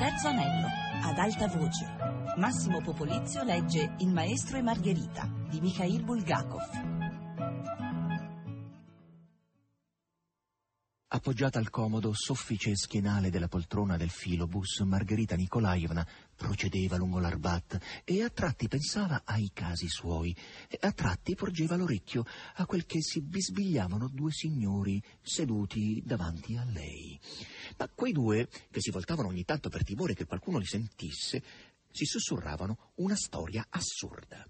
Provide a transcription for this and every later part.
Terzo anello, ad alta voce. Massimo Popolizio legge Il maestro e Margherita di Mikhail Bulgakov. Appoggiata al comodo soffice schienale della poltrona del filobus, Margherita Nikolaevna procedeva lungo l'Arbat e a tratti pensava ai casi suoi, e a tratti porgeva l'orecchio a quel che si bisbigliavano due signori seduti davanti a lei. Ma quei due, che si voltavano ogni tanto per timore che qualcuno li sentisse, si sussurravano una storia assurda.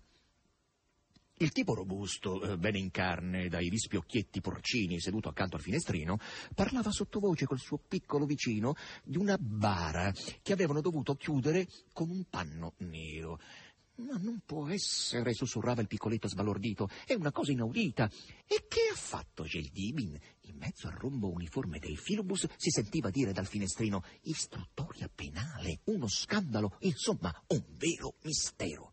Il tipo robusto, bene in carne, dai vispi occhietti porcini, seduto accanto al finestrino, parlava sottovoce col suo piccolo vicino di una bara che avevano dovuto chiudere con un panno nero. «Ma non può essere», sussurrava il piccoletto sbalordito, «è una cosa inaudita». «E che ha fatto Geldibin?» In mezzo al rombo uniforme dei filobus si sentiva dire dal finestrino: «Istruttoria penale, uno scandalo, insomma, un vero mistero».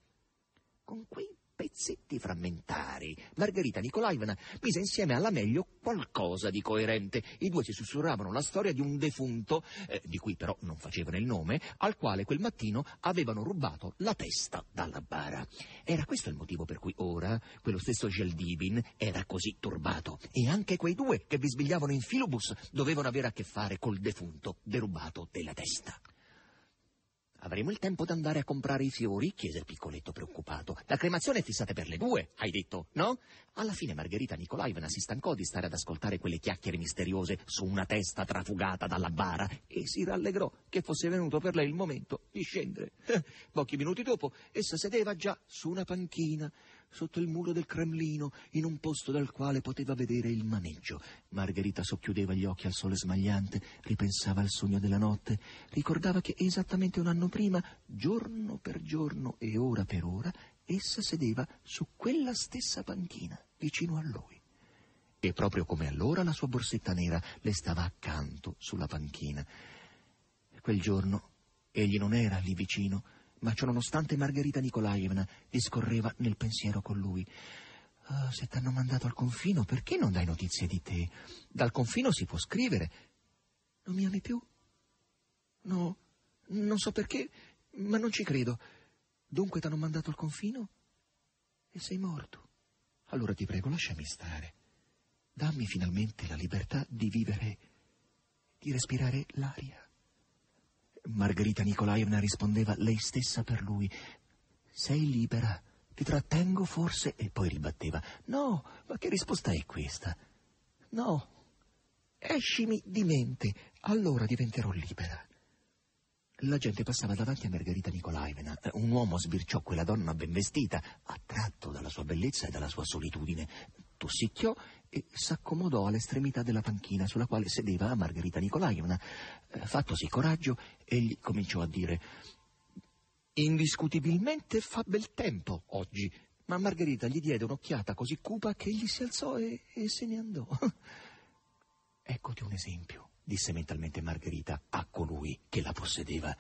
Con quei pezzetti frammentari, Margherita Nikolaevna mise insieme alla meglio qualcosa di coerente. I due si sussurravano la storia di un defunto, di cui però non facevano il nome, al quale quel mattino avevano rubato la testa dalla bara. Era questo il motivo per cui ora quello stesso Geldibin era così turbato, e anche quei due che bisbigliavano in filobus dovevano avere a che fare col defunto derubato della testa. «Avremo il tempo d'andare a comprare i fiori?» chiese il piccoletto preoccupato. «La cremazione è fissata per le 2, hai detto, no?» Alla fine Margherita Nikolaevna si stancò di stare ad ascoltare quelle chiacchiere misteriose su una testa trafugata dalla bara e si rallegrò che fosse venuto per lei il momento di scendere. Pochi minuti dopo essa sedeva già su una panchina sotto il muro del Cremlino, in un posto dal quale poteva vedere il maneggio. Margherita socchiudeva gli occhi al sole smagliante, ripensava al sogno della notte, ricordava che esattamente un anno prima, giorno per giorno e ora per ora, essa sedeva su quella stessa panchina vicino a lui. E proprio come allora la sua borsetta nera le stava accanto sulla panchina. Quel giorno egli non era lì vicino, ma ciononostante Margherita Nikolaevna discorreva nel pensiero con lui. «Oh, se t'hanno mandato al confino, perché non dai notizie di te? Dal confino si può scrivere. Non mi ami più? No, non so perché, ma non ci credo. Dunque t'hanno mandato al confino e sei morto. Allora ti prego, lasciami stare. Dammi finalmente la libertà di vivere, di respirare l'aria». Margherita Nikolaevna rispondeva lei stessa per lui: «Sei libera, ti trattengo forse?» E poi ribatteva: «No, ma che risposta è questa? No, escimi di mente, allora diventerò libera». La gente passava davanti a Margherita Nikolaevna. Un uomo sbirciò quella donna ben vestita, attratto dalla sua bellezza e dalla sua solitudine. Tossicchiò e s'accomodò all'estremità della panchina sulla quale sedeva Margherita Nikolaevna. Fattosi coraggio, egli cominciò a dire: «Indiscutibilmente fa bel tempo oggi». Ma Margherita gli diede un'occhiata così cupa che egli si alzò e se ne andò. «Eccoti un esempio», disse mentalmente Margherita a colui che la possedeva.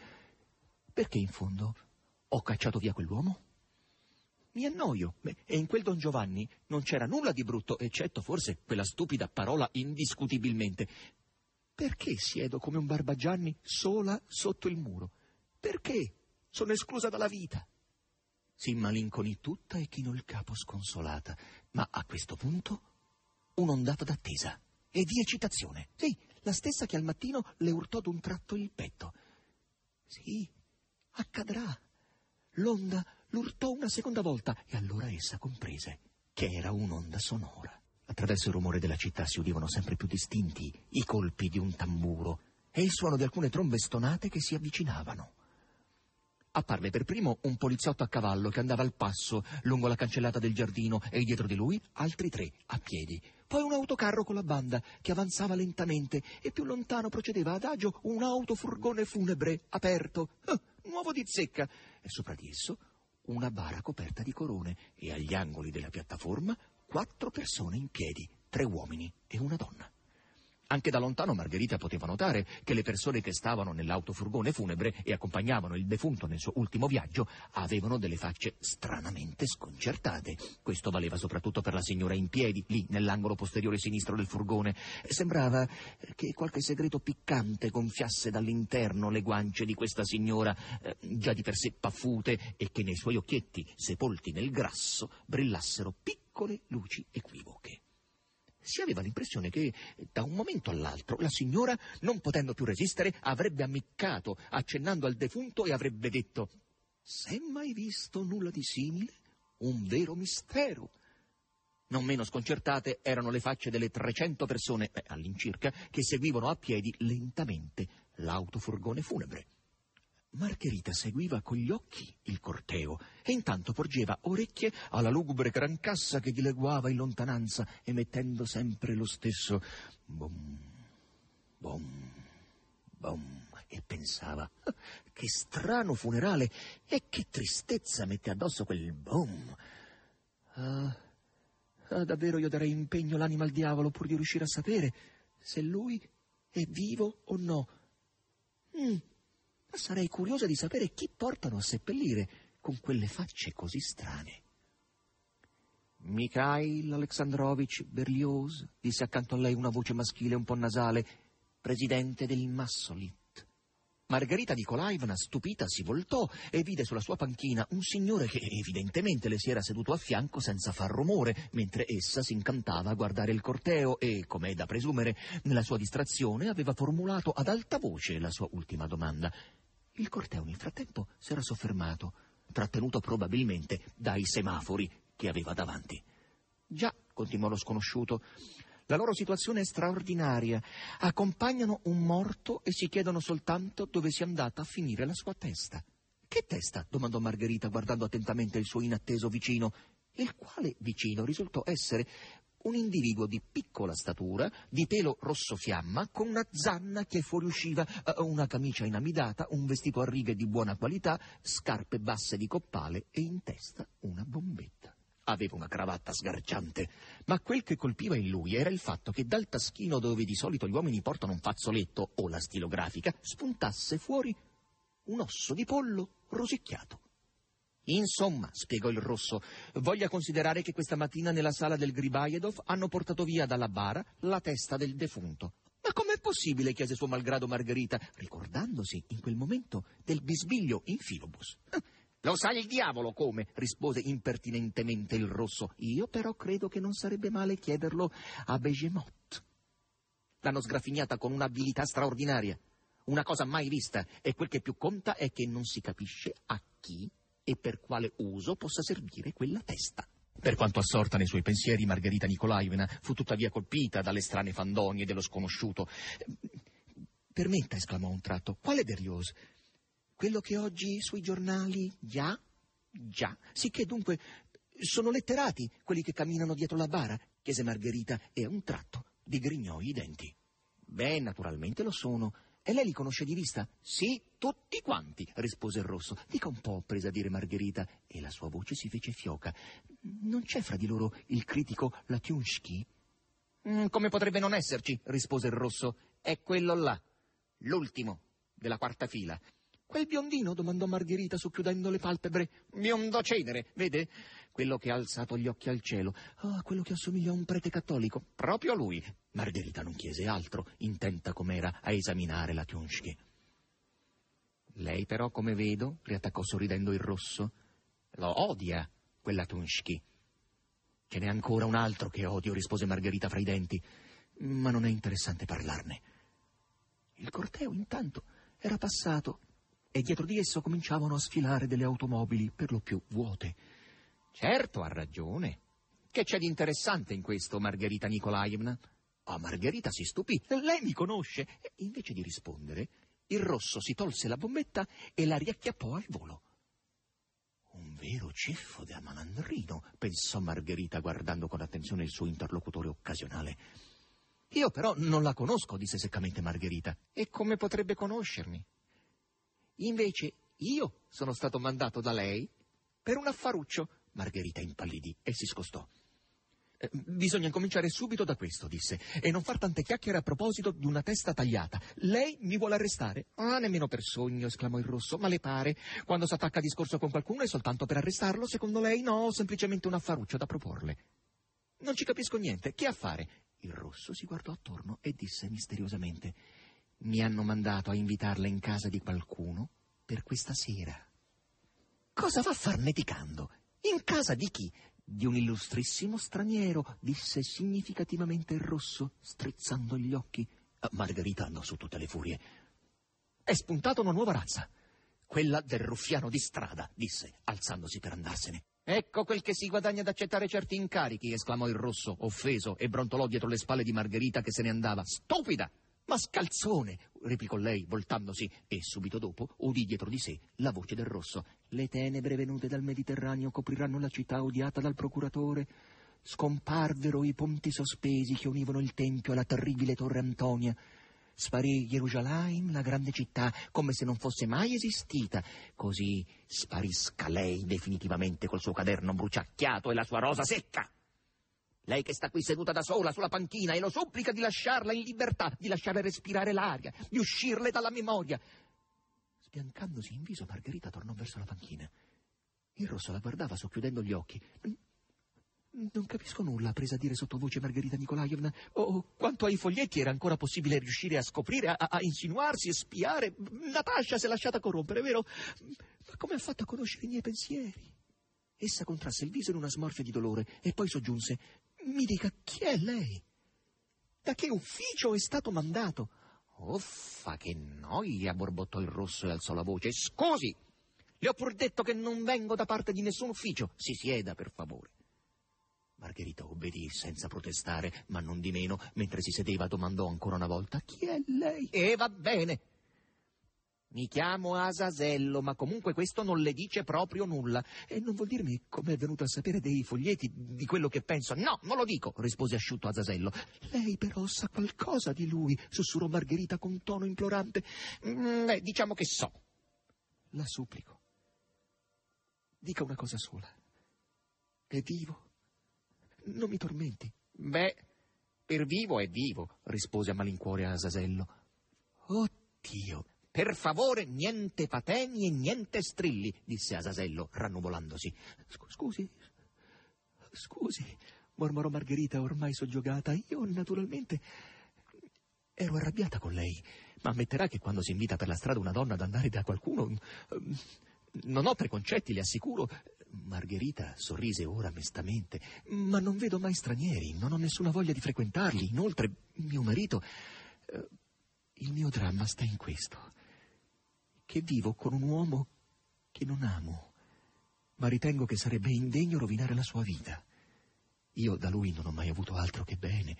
«Perché in fondo ho cacciato via quell'uomo? Mi annoio, e in quel Don Giovanni non c'era nulla di brutto, eccetto forse quella stupida parola indiscutibilmente. Perché siedo come un barbagianni sola sotto il muro? Perché sono esclusa dalla vita?» Si immalinconì tutta e chinò il capo sconsolata, ma a questo punto un'ondata d'attesa e di eccitazione. Sì, la stessa che al mattino le urtò d'un tratto il petto. Sì, accadrà. L'onda l'urtò una seconda volta e allora essa comprese che era un'onda sonora. Attraverso il rumore della città si udivano sempre più distinti i colpi di un tamburo e il suono di alcune trombe stonate che si avvicinavano. Apparve per primo un poliziotto a cavallo che andava al passo lungo la cancellata del giardino e dietro di lui altri 3 a piedi. Poi un autocarro con la banda che avanzava lentamente e più lontano procedeva adagio un autofurgone funebre aperto, nuovo di zecca, e sopra di esso una bara coperta di corone e agli angoli della piattaforma 4 persone in piedi, 3 uomini e una donna. Anche da lontano Margherita poteva notare che le persone che stavano nell'autofurgone funebre e accompagnavano il defunto nel suo ultimo viaggio avevano delle facce stranamente sconcertate. Questo valeva soprattutto per la signora in piedi, lì nell'angolo posteriore sinistro del furgone. Sembrava che qualche segreto piccante gonfiasse dall'interno le guance di questa signora, già di per sé paffute, e che nei suoi occhietti, sepolti nel grasso, brillassero piccole luci equivoche. Si aveva l'impressione che, da un momento all'altro, la signora, non potendo più resistere, avrebbe ammiccato, accennando al defunto, e avrebbe detto: «S'è mai visto nulla di simile? Un vero mistero!» Non meno sconcertate erano le facce delle 300 persone, all'incirca, che seguivano a piedi lentamente l'autofurgone funebre. Margherita seguiva con gli occhi il corteo e intanto porgeva orecchie alla lugubre grancassa che dileguava in lontananza, emettendo sempre lo stesso bom, bom, bom, e pensava: che strano funerale e che tristezza mette addosso quel bom. Davvero io darei impegno l'anima al diavolo pur di riuscire a sapere se lui è vivo o no. Ma sarei curiosa di sapere chi portano a seppellire con quelle facce così strane. Mikhail Alexandrovich Berlioz, disse accanto a lei una voce maschile un po' nasale, presidente del Massolit. Margherita Nikolaevna, stupita, si voltò e vide sulla sua panchina un signore che evidentemente le si era seduto a fianco senza far rumore, mentre essa si incantava a guardare il corteo e, come è da presumere, nella sua distrazione aveva formulato ad alta voce la sua ultima domanda. Il corteo nel frattempo si era soffermato, trattenuto probabilmente dai semafori che aveva davanti. «Già», continuò lo sconosciuto, «la loro situazione è straordinaria. Accompagnano un morto e si chiedono soltanto dove sia andata a finire la sua testa». «Che testa?» domandò Margherita, guardando attentamente il suo inatteso vicino, il quale vicino risultò essere un individuo di piccola statura, di pelo rosso fiamma, con una zanna che fuoriusciva, una camicia inamidata, un vestito a righe di buona qualità, scarpe basse di coppale e in testa una bombetta. Aveva una cravatta sgarciante, ma quel che colpiva in lui era il fatto che dal taschino dove di solito gli uomini portano un fazzoletto o la stilografica spuntasse fuori un osso di pollo rosicchiato. «Insomma», spiegò il rosso, «voglia considerare che questa mattina nella sala del Gribayedov hanno portato via dalla bara la testa del defunto». «Ma com'è possibile?» chiese suo malgrado Margherita, ricordandosi in quel momento del bisbiglio in filobus. «Lo sa il diavolo come!» rispose impertinentemente il rosso. «Io però credo che non sarebbe male chiederlo a Behemoth. L'hanno sgraffignata con un'abilità straordinaria, una cosa mai vista, e quel che più conta è che non si capisce a chi e per quale uso possa servire quella testa». Per quanto assorta nei suoi pensieri, Margherita Nikolaevna fu tuttavia colpita dalle strane fandonie dello sconosciuto. «Permetta», esclamò a un tratto, «quale Berlioz? Quello che oggi sui giornali, già, sicché dunque sono letterati quelli che camminano dietro la bara», chiese Margherita e a un tratto digrignò i denti. «Beh, naturalmente lo sono. E lei li conosce di vista?» «Sì, tutti quanti», rispose il rosso. «Dica un po'», prese a dire Margherita, e la sua voce si fece fioca. «Non c'è fra di loro il critico Latyushki?» «Come potrebbe non esserci?» rispose il rosso. «È quello là, l'ultimo, della quarta fila». «Quel biondino?» domandò Margherita, socchiudendo le palpebre. «Biondo cenere, vede? Quello che ha alzato gli occhi al cielo. Ah, quello che assomiglia a un prete cattolico». «Proprio lui». Margherita non chiese altro, intenta com'era a esaminare Latyushki. «Lei però, come vedo», riattaccò sorridendo il rosso, «lo odia, quel Latyushki». «Ce n'è ancora un altro che odio», rispose Margherita fra i denti, «ma non è interessante parlarne». Il corteo intanto era passato e dietro di esso cominciavano a sfilare delle automobili, per lo più vuote. «Certo, ha ragione. Che c'è di interessante in questo, Margherita Nikolaevna?» Ah, Margherita si stupì. «Lei mi conosce?» E invece di rispondere, il rosso si tolse la bombetta e la riacchiappò al volo. «Un vero ceffo da malandrino», pensò Margherita, guardando con attenzione il suo interlocutore occasionale. «Io però non la conosco», disse seccamente Margherita. «E come potrebbe conoscermi? Invece io sono stato mandato da lei per un affaruccio». Margherita impallidì e si scostò. Bisogna cominciare subito da questo, disse, e non far tante chiacchiere a proposito di una testa tagliata. Lei mi vuole arrestare? Ah, nemmeno per sogno, esclamò il Rosso. Ma le pare? Quando si attacca a discorso con qualcuno è soltanto per arrestarlo? Secondo lei no, semplicemente un affaruccio da proporle. Non ci capisco niente, che affare? Il Rosso si guardò attorno e disse misteriosamente: mi hanno mandato a invitarla in casa di qualcuno per questa sera. Cosa va farneticando? In casa di chi? Di un illustrissimo straniero, disse significativamente il Rosso, strizzando gli occhi. Margherita andò su tutte le furie. È spuntata una nuova razza, quella del ruffiano di strada, disse, alzandosi per andarsene. Ecco quel che si guadagna ad accettare certi incarichi, esclamò il Rosso, offeso, e brontolò dietro le spalle di Margherita che se ne andava. Stupida! Ma scalzone! Replicò lei, voltandosi, e subito dopo udì dietro di sé la voce del Rosso. Le tenebre venute dal Mediterraneo copriranno la città odiata dal procuratore. Scomparvero i ponti sospesi che univano il Tempio alla terribile Torre Antonia. Sparì Gerusalemme, la grande città, come se non fosse mai esistita. Così sparisca lei definitivamente col suo caderno bruciacchiato e la sua rosa secca. Lei che sta qui seduta da sola sulla panchina e lo supplica di lasciarla in libertà, di lasciare respirare l'aria, di uscirle dalla memoria. Sbiancandosi in viso, Margherita tornò verso la panchina. Il Rosso la guardava socchiudendo gli occhi. Non capisco nulla, prese a dire sottovoce Margherita Nikolaevna. Oh, quanto ai foglietti era ancora possibile riuscire a scoprire, a insinuarsi e spiare. Natascia si è lasciata corrompere, vero? Ma come ha fatto a conoscere i miei pensieri? Essa contrasse il viso in una smorfia di dolore e poi soggiunse: mi dica, chi è lei? Da che ufficio è stato mandato? Uffa, che noia, borbottò il Rosso e alzò la voce. Scusi, le ho pur detto che non vengo da parte di nessun ufficio. Si sieda, per favore. Margherita obbedì senza protestare, ma non di meno, mentre si sedeva, domandò ancora una volta: chi è lei? E va bene. Mi chiamo Azazello, ma comunque questo non le dice proprio nulla. E non vuol dirmi come è venuto a sapere dei foglietti, di quello che penso. No, non lo dico, rispose asciutto Azazello. Lei però sa qualcosa di lui, sussurrò Margherita con tono implorante. Diciamo che so. La supplico, dica una cosa sola. È vivo? Non mi tormenti. Beh, per vivo è vivo, rispose a malincuore Azazello. Oddio! Per favore, niente patemi e niente strilli, disse Azazello, rannuvolandosi. Scusi, mormorò Margherita, ormai soggiogata. Io, naturalmente, ero arrabbiata con lei, ma ammetterà che quando si invita per la strada una donna ad andare da qualcuno, non ho preconcetti, le assicuro. Margherita sorrise ora mestamente. Ma non vedo mai stranieri, non ho nessuna voglia di frequentarli. Inoltre, mio marito... Il mio dramma sta in questo: che vivo con un uomo che non amo, ma ritengo che sarebbe indegno rovinare la sua vita. Io da lui non ho mai avuto altro che bene.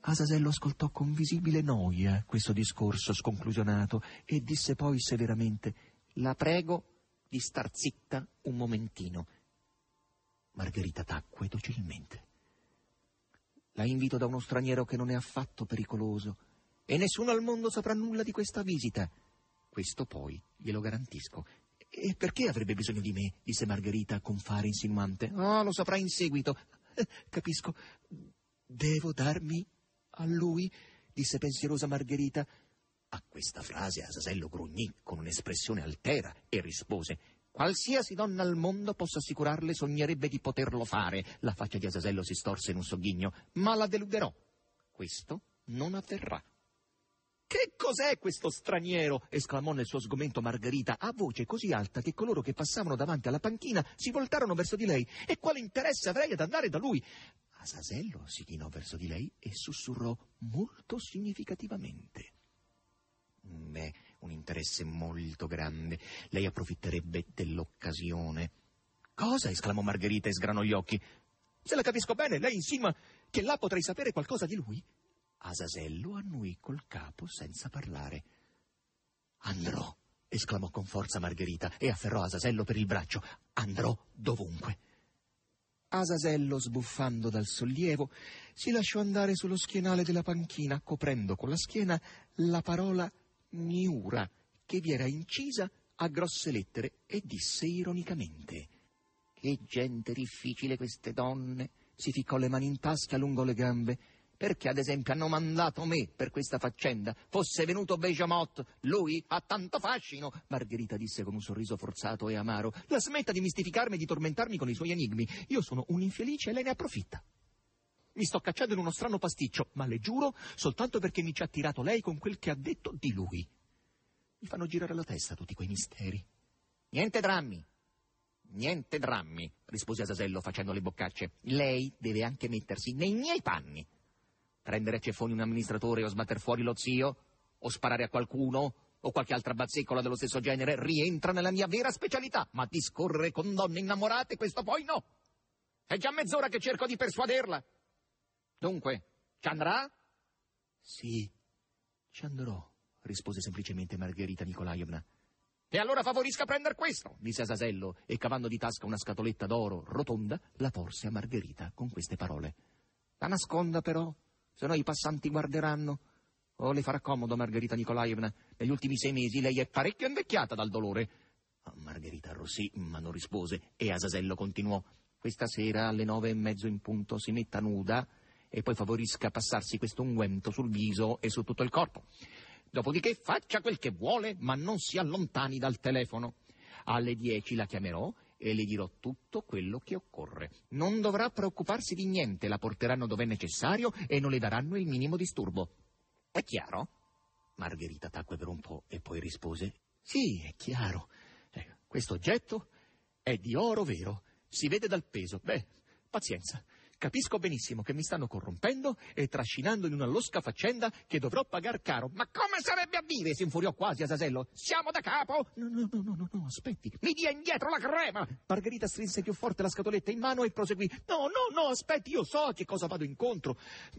Azazello ascoltò con visibile noia questo discorso sconclusionato e disse poi severamente: la prego di star zitta un momentino. Margherita tacque docilmente. La invito da uno straniero che non è affatto pericoloso e nessuno al mondo saprà nulla di questa visita. Questo poi glielo garantisco. E perché avrebbe bisogno di me? Disse Margherita con fare insinuante. Ah, lo saprà in seguito. Capisco. Devo darmi a lui? Disse pensierosa Margherita. A questa frase Azazello grugnì con un'espressione altera e rispose: qualsiasi donna al mondo, posso assicurarle, sognerebbe di poterlo fare. La faccia di Azazello si storse in un sogghigno. Ma la deluderò. Questo non avverrà. Che cos'è questo straniero? Esclamò nel suo sgomento Margherita a voce così alta che coloro che passavano davanti alla panchina si voltarono verso di lei. E quale interesse avrei ad andare da lui? Azazello si chinò verso di lei e sussurrò molto significativamente: beh, un interesse molto grande. Lei approfitterebbe dell'occasione. Cosa? Esclamò Margherita e sgranò gli occhi. Se la capisco bene, lei insinua che là potrei sapere qualcosa di lui? Azazello annuì col capo senza parlare. Andrò, esclamò con forza Margherita e afferrò Azazello per il braccio. Andrò dovunque. Azazello, sbuffando dal sollievo, si lasciò andare sullo schienale della panchina, coprendo con la schiena la parola Miura, che vi era incisa a grosse lettere, e disse ironicamente: che gente difficile queste donne! si ficcò le mani in tasca, allungò le gambe. Perché, ad esempio, hanno mandato me per questa faccenda? Fosse venuto Behemoth, lui ha tanto fascino. Margherita disse con un sorriso forzato e amaro: la smetta di mistificarmi e di tormentarmi con i suoi enigmi. Io sono un infelice e lei ne approfitta. Mi sto cacciando in uno strano pasticcio, ma le giuro, soltanto perché mi ci ha tirato lei con quel che ha detto di lui. Mi fanno girare la testa tutti quei misteri. Niente drammi. Niente drammi, rispose Azazello facendo le boccacce. Lei deve anche mettersi nei miei panni. Prendere a ceffoni un amministratore o sbatter fuori lo zio, o sparare a qualcuno, o qualche altra bazzicola dello stesso genere, rientra nella mia vera specialità, ma discorrere con donne innamorate, questo poi no. È già mezz'ora che cerco di persuaderla. Dunque, ci andrà? Sì, ci andrò, rispose semplicemente Margherita Nikolajevna. E allora favorisca prendere questo, disse Azazello, e cavando di tasca una scatoletta d'oro rotonda, la porse a Margherita con queste parole. La nasconda però, se no i passanti guarderanno. Oh, le farà comodo, Margherita Nikolajevna. Negli ultimi 6 mesi lei è parecchio invecchiata dal dolore. Margherita arrossì, ma non rispose, e Azazello continuò. Questa sera alle 9:30 in punto si metta nuda e poi favorisca passarsi questo unguento sul viso e su tutto il corpo. Dopodiché faccia quel che vuole, ma non si allontani dal telefono. Alle 10 la chiamerò e le dirò tutto quello che occorre. Non dovrà preoccuparsi di niente, la porteranno dove è necessario e non le daranno il minimo disturbo. È chiaro? Margherita tacque per un po' e poi rispose: sì, è chiaro. Questo oggetto è di oro vero, si vede dal peso. Beh, pazienza, capisco benissimo che mi stanno corrompendo e trascinando in una losca faccenda che dovrò pagar caro. Ma come sarebbe a dire? Si infuriò quasi Azazello. Siamo da capo? No, aspetti, mi dia indietro la crema. Margherita strinse più forte la scatoletta in mano e proseguì: no, aspetti, io so a che cosa vado incontro,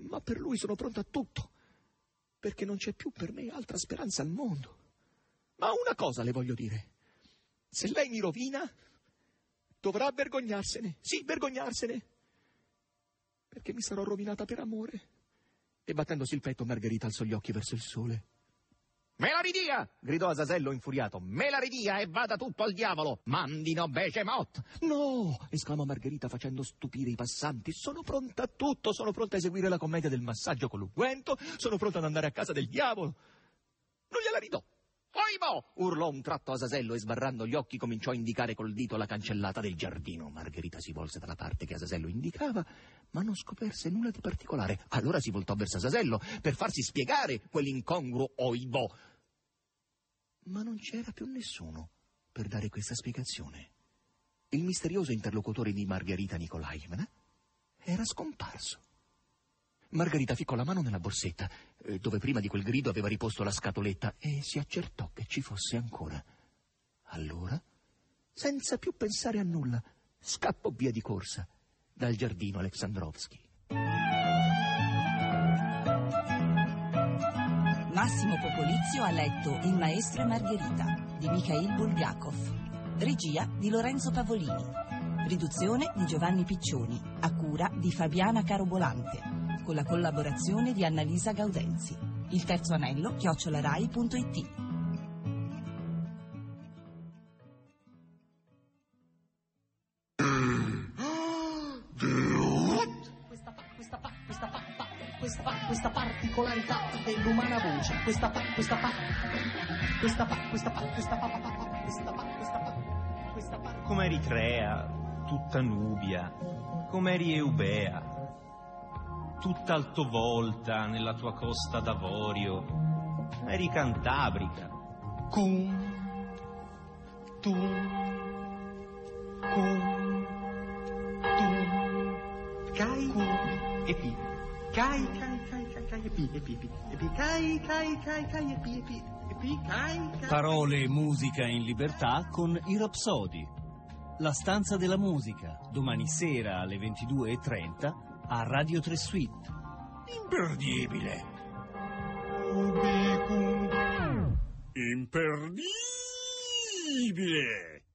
ma per lui sono pronta a tutto, perché non c'è più per me altra speranza al mondo. Ma una cosa le voglio dire: se lei mi rovina, dovrà vergognarsene, sì, vergognarsene, perché mi sarò rovinata per amore. E battendosi il petto, Margherita alzò gli occhi verso il sole. Me la ridia! Gridò Azazello infuriato. Me la ridia e vada tutto al diavolo! Mandino Behemoth! No! Esclamò Margherita facendo stupire i passanti. Sono pronta a tutto, sono pronta a eseguire la commedia del massaggio con l'unguento, sono pronta ad andare a casa del diavolo. Non gliela ridò! Oibò! Urlò un tratto Azazello e sbarrando gli occhi cominciò a indicare col dito la cancellata del giardino. Margherita si volse dalla parte che Azazello indicava, ma non scoperse nulla di particolare. Allora si voltò verso Azazello per farsi spiegare quell'incongruo oibò. Ma non c'era più nessuno per dare questa spiegazione. Il misterioso interlocutore di Margherita Nikolajevna era scomparso. Margherita ficcò la mano nella borsetta, dove prima di quel grido aveva riposto la scatoletta, e si accertò che ci fosse ancora. Allora, senza più pensare a nulla, scappò via di corsa dal giardino Aleksandrovski. Massimo Popolizio ha letto Il maestro e Margherita di Mikhail Bulgakov. Regia di Lorenzo Pavolini. Riduzione di Giovanni Piccioni, a cura di Fabiana Carobolante, con la collaborazione di Annalisa Gaudenzi. Il terzo anello @rai.it. Questa particolarità dell'umana voce, questa come Eritrea, tutta Nubia, come eri Eubea, tutta altovolta nella tua costa d'avorio, eri cantabrica. Cum, tum, cum, tum, cai, cum, e pi, cai, cai, cai, cai, e pi, cai, cai, cai, cai, e pi, cai, cai. Parole e musica in libertà con i Rapsodi. La stanza della musica, domani sera alle 22:30. A Radio 3 Suite. Imperdibile. Imperdibile.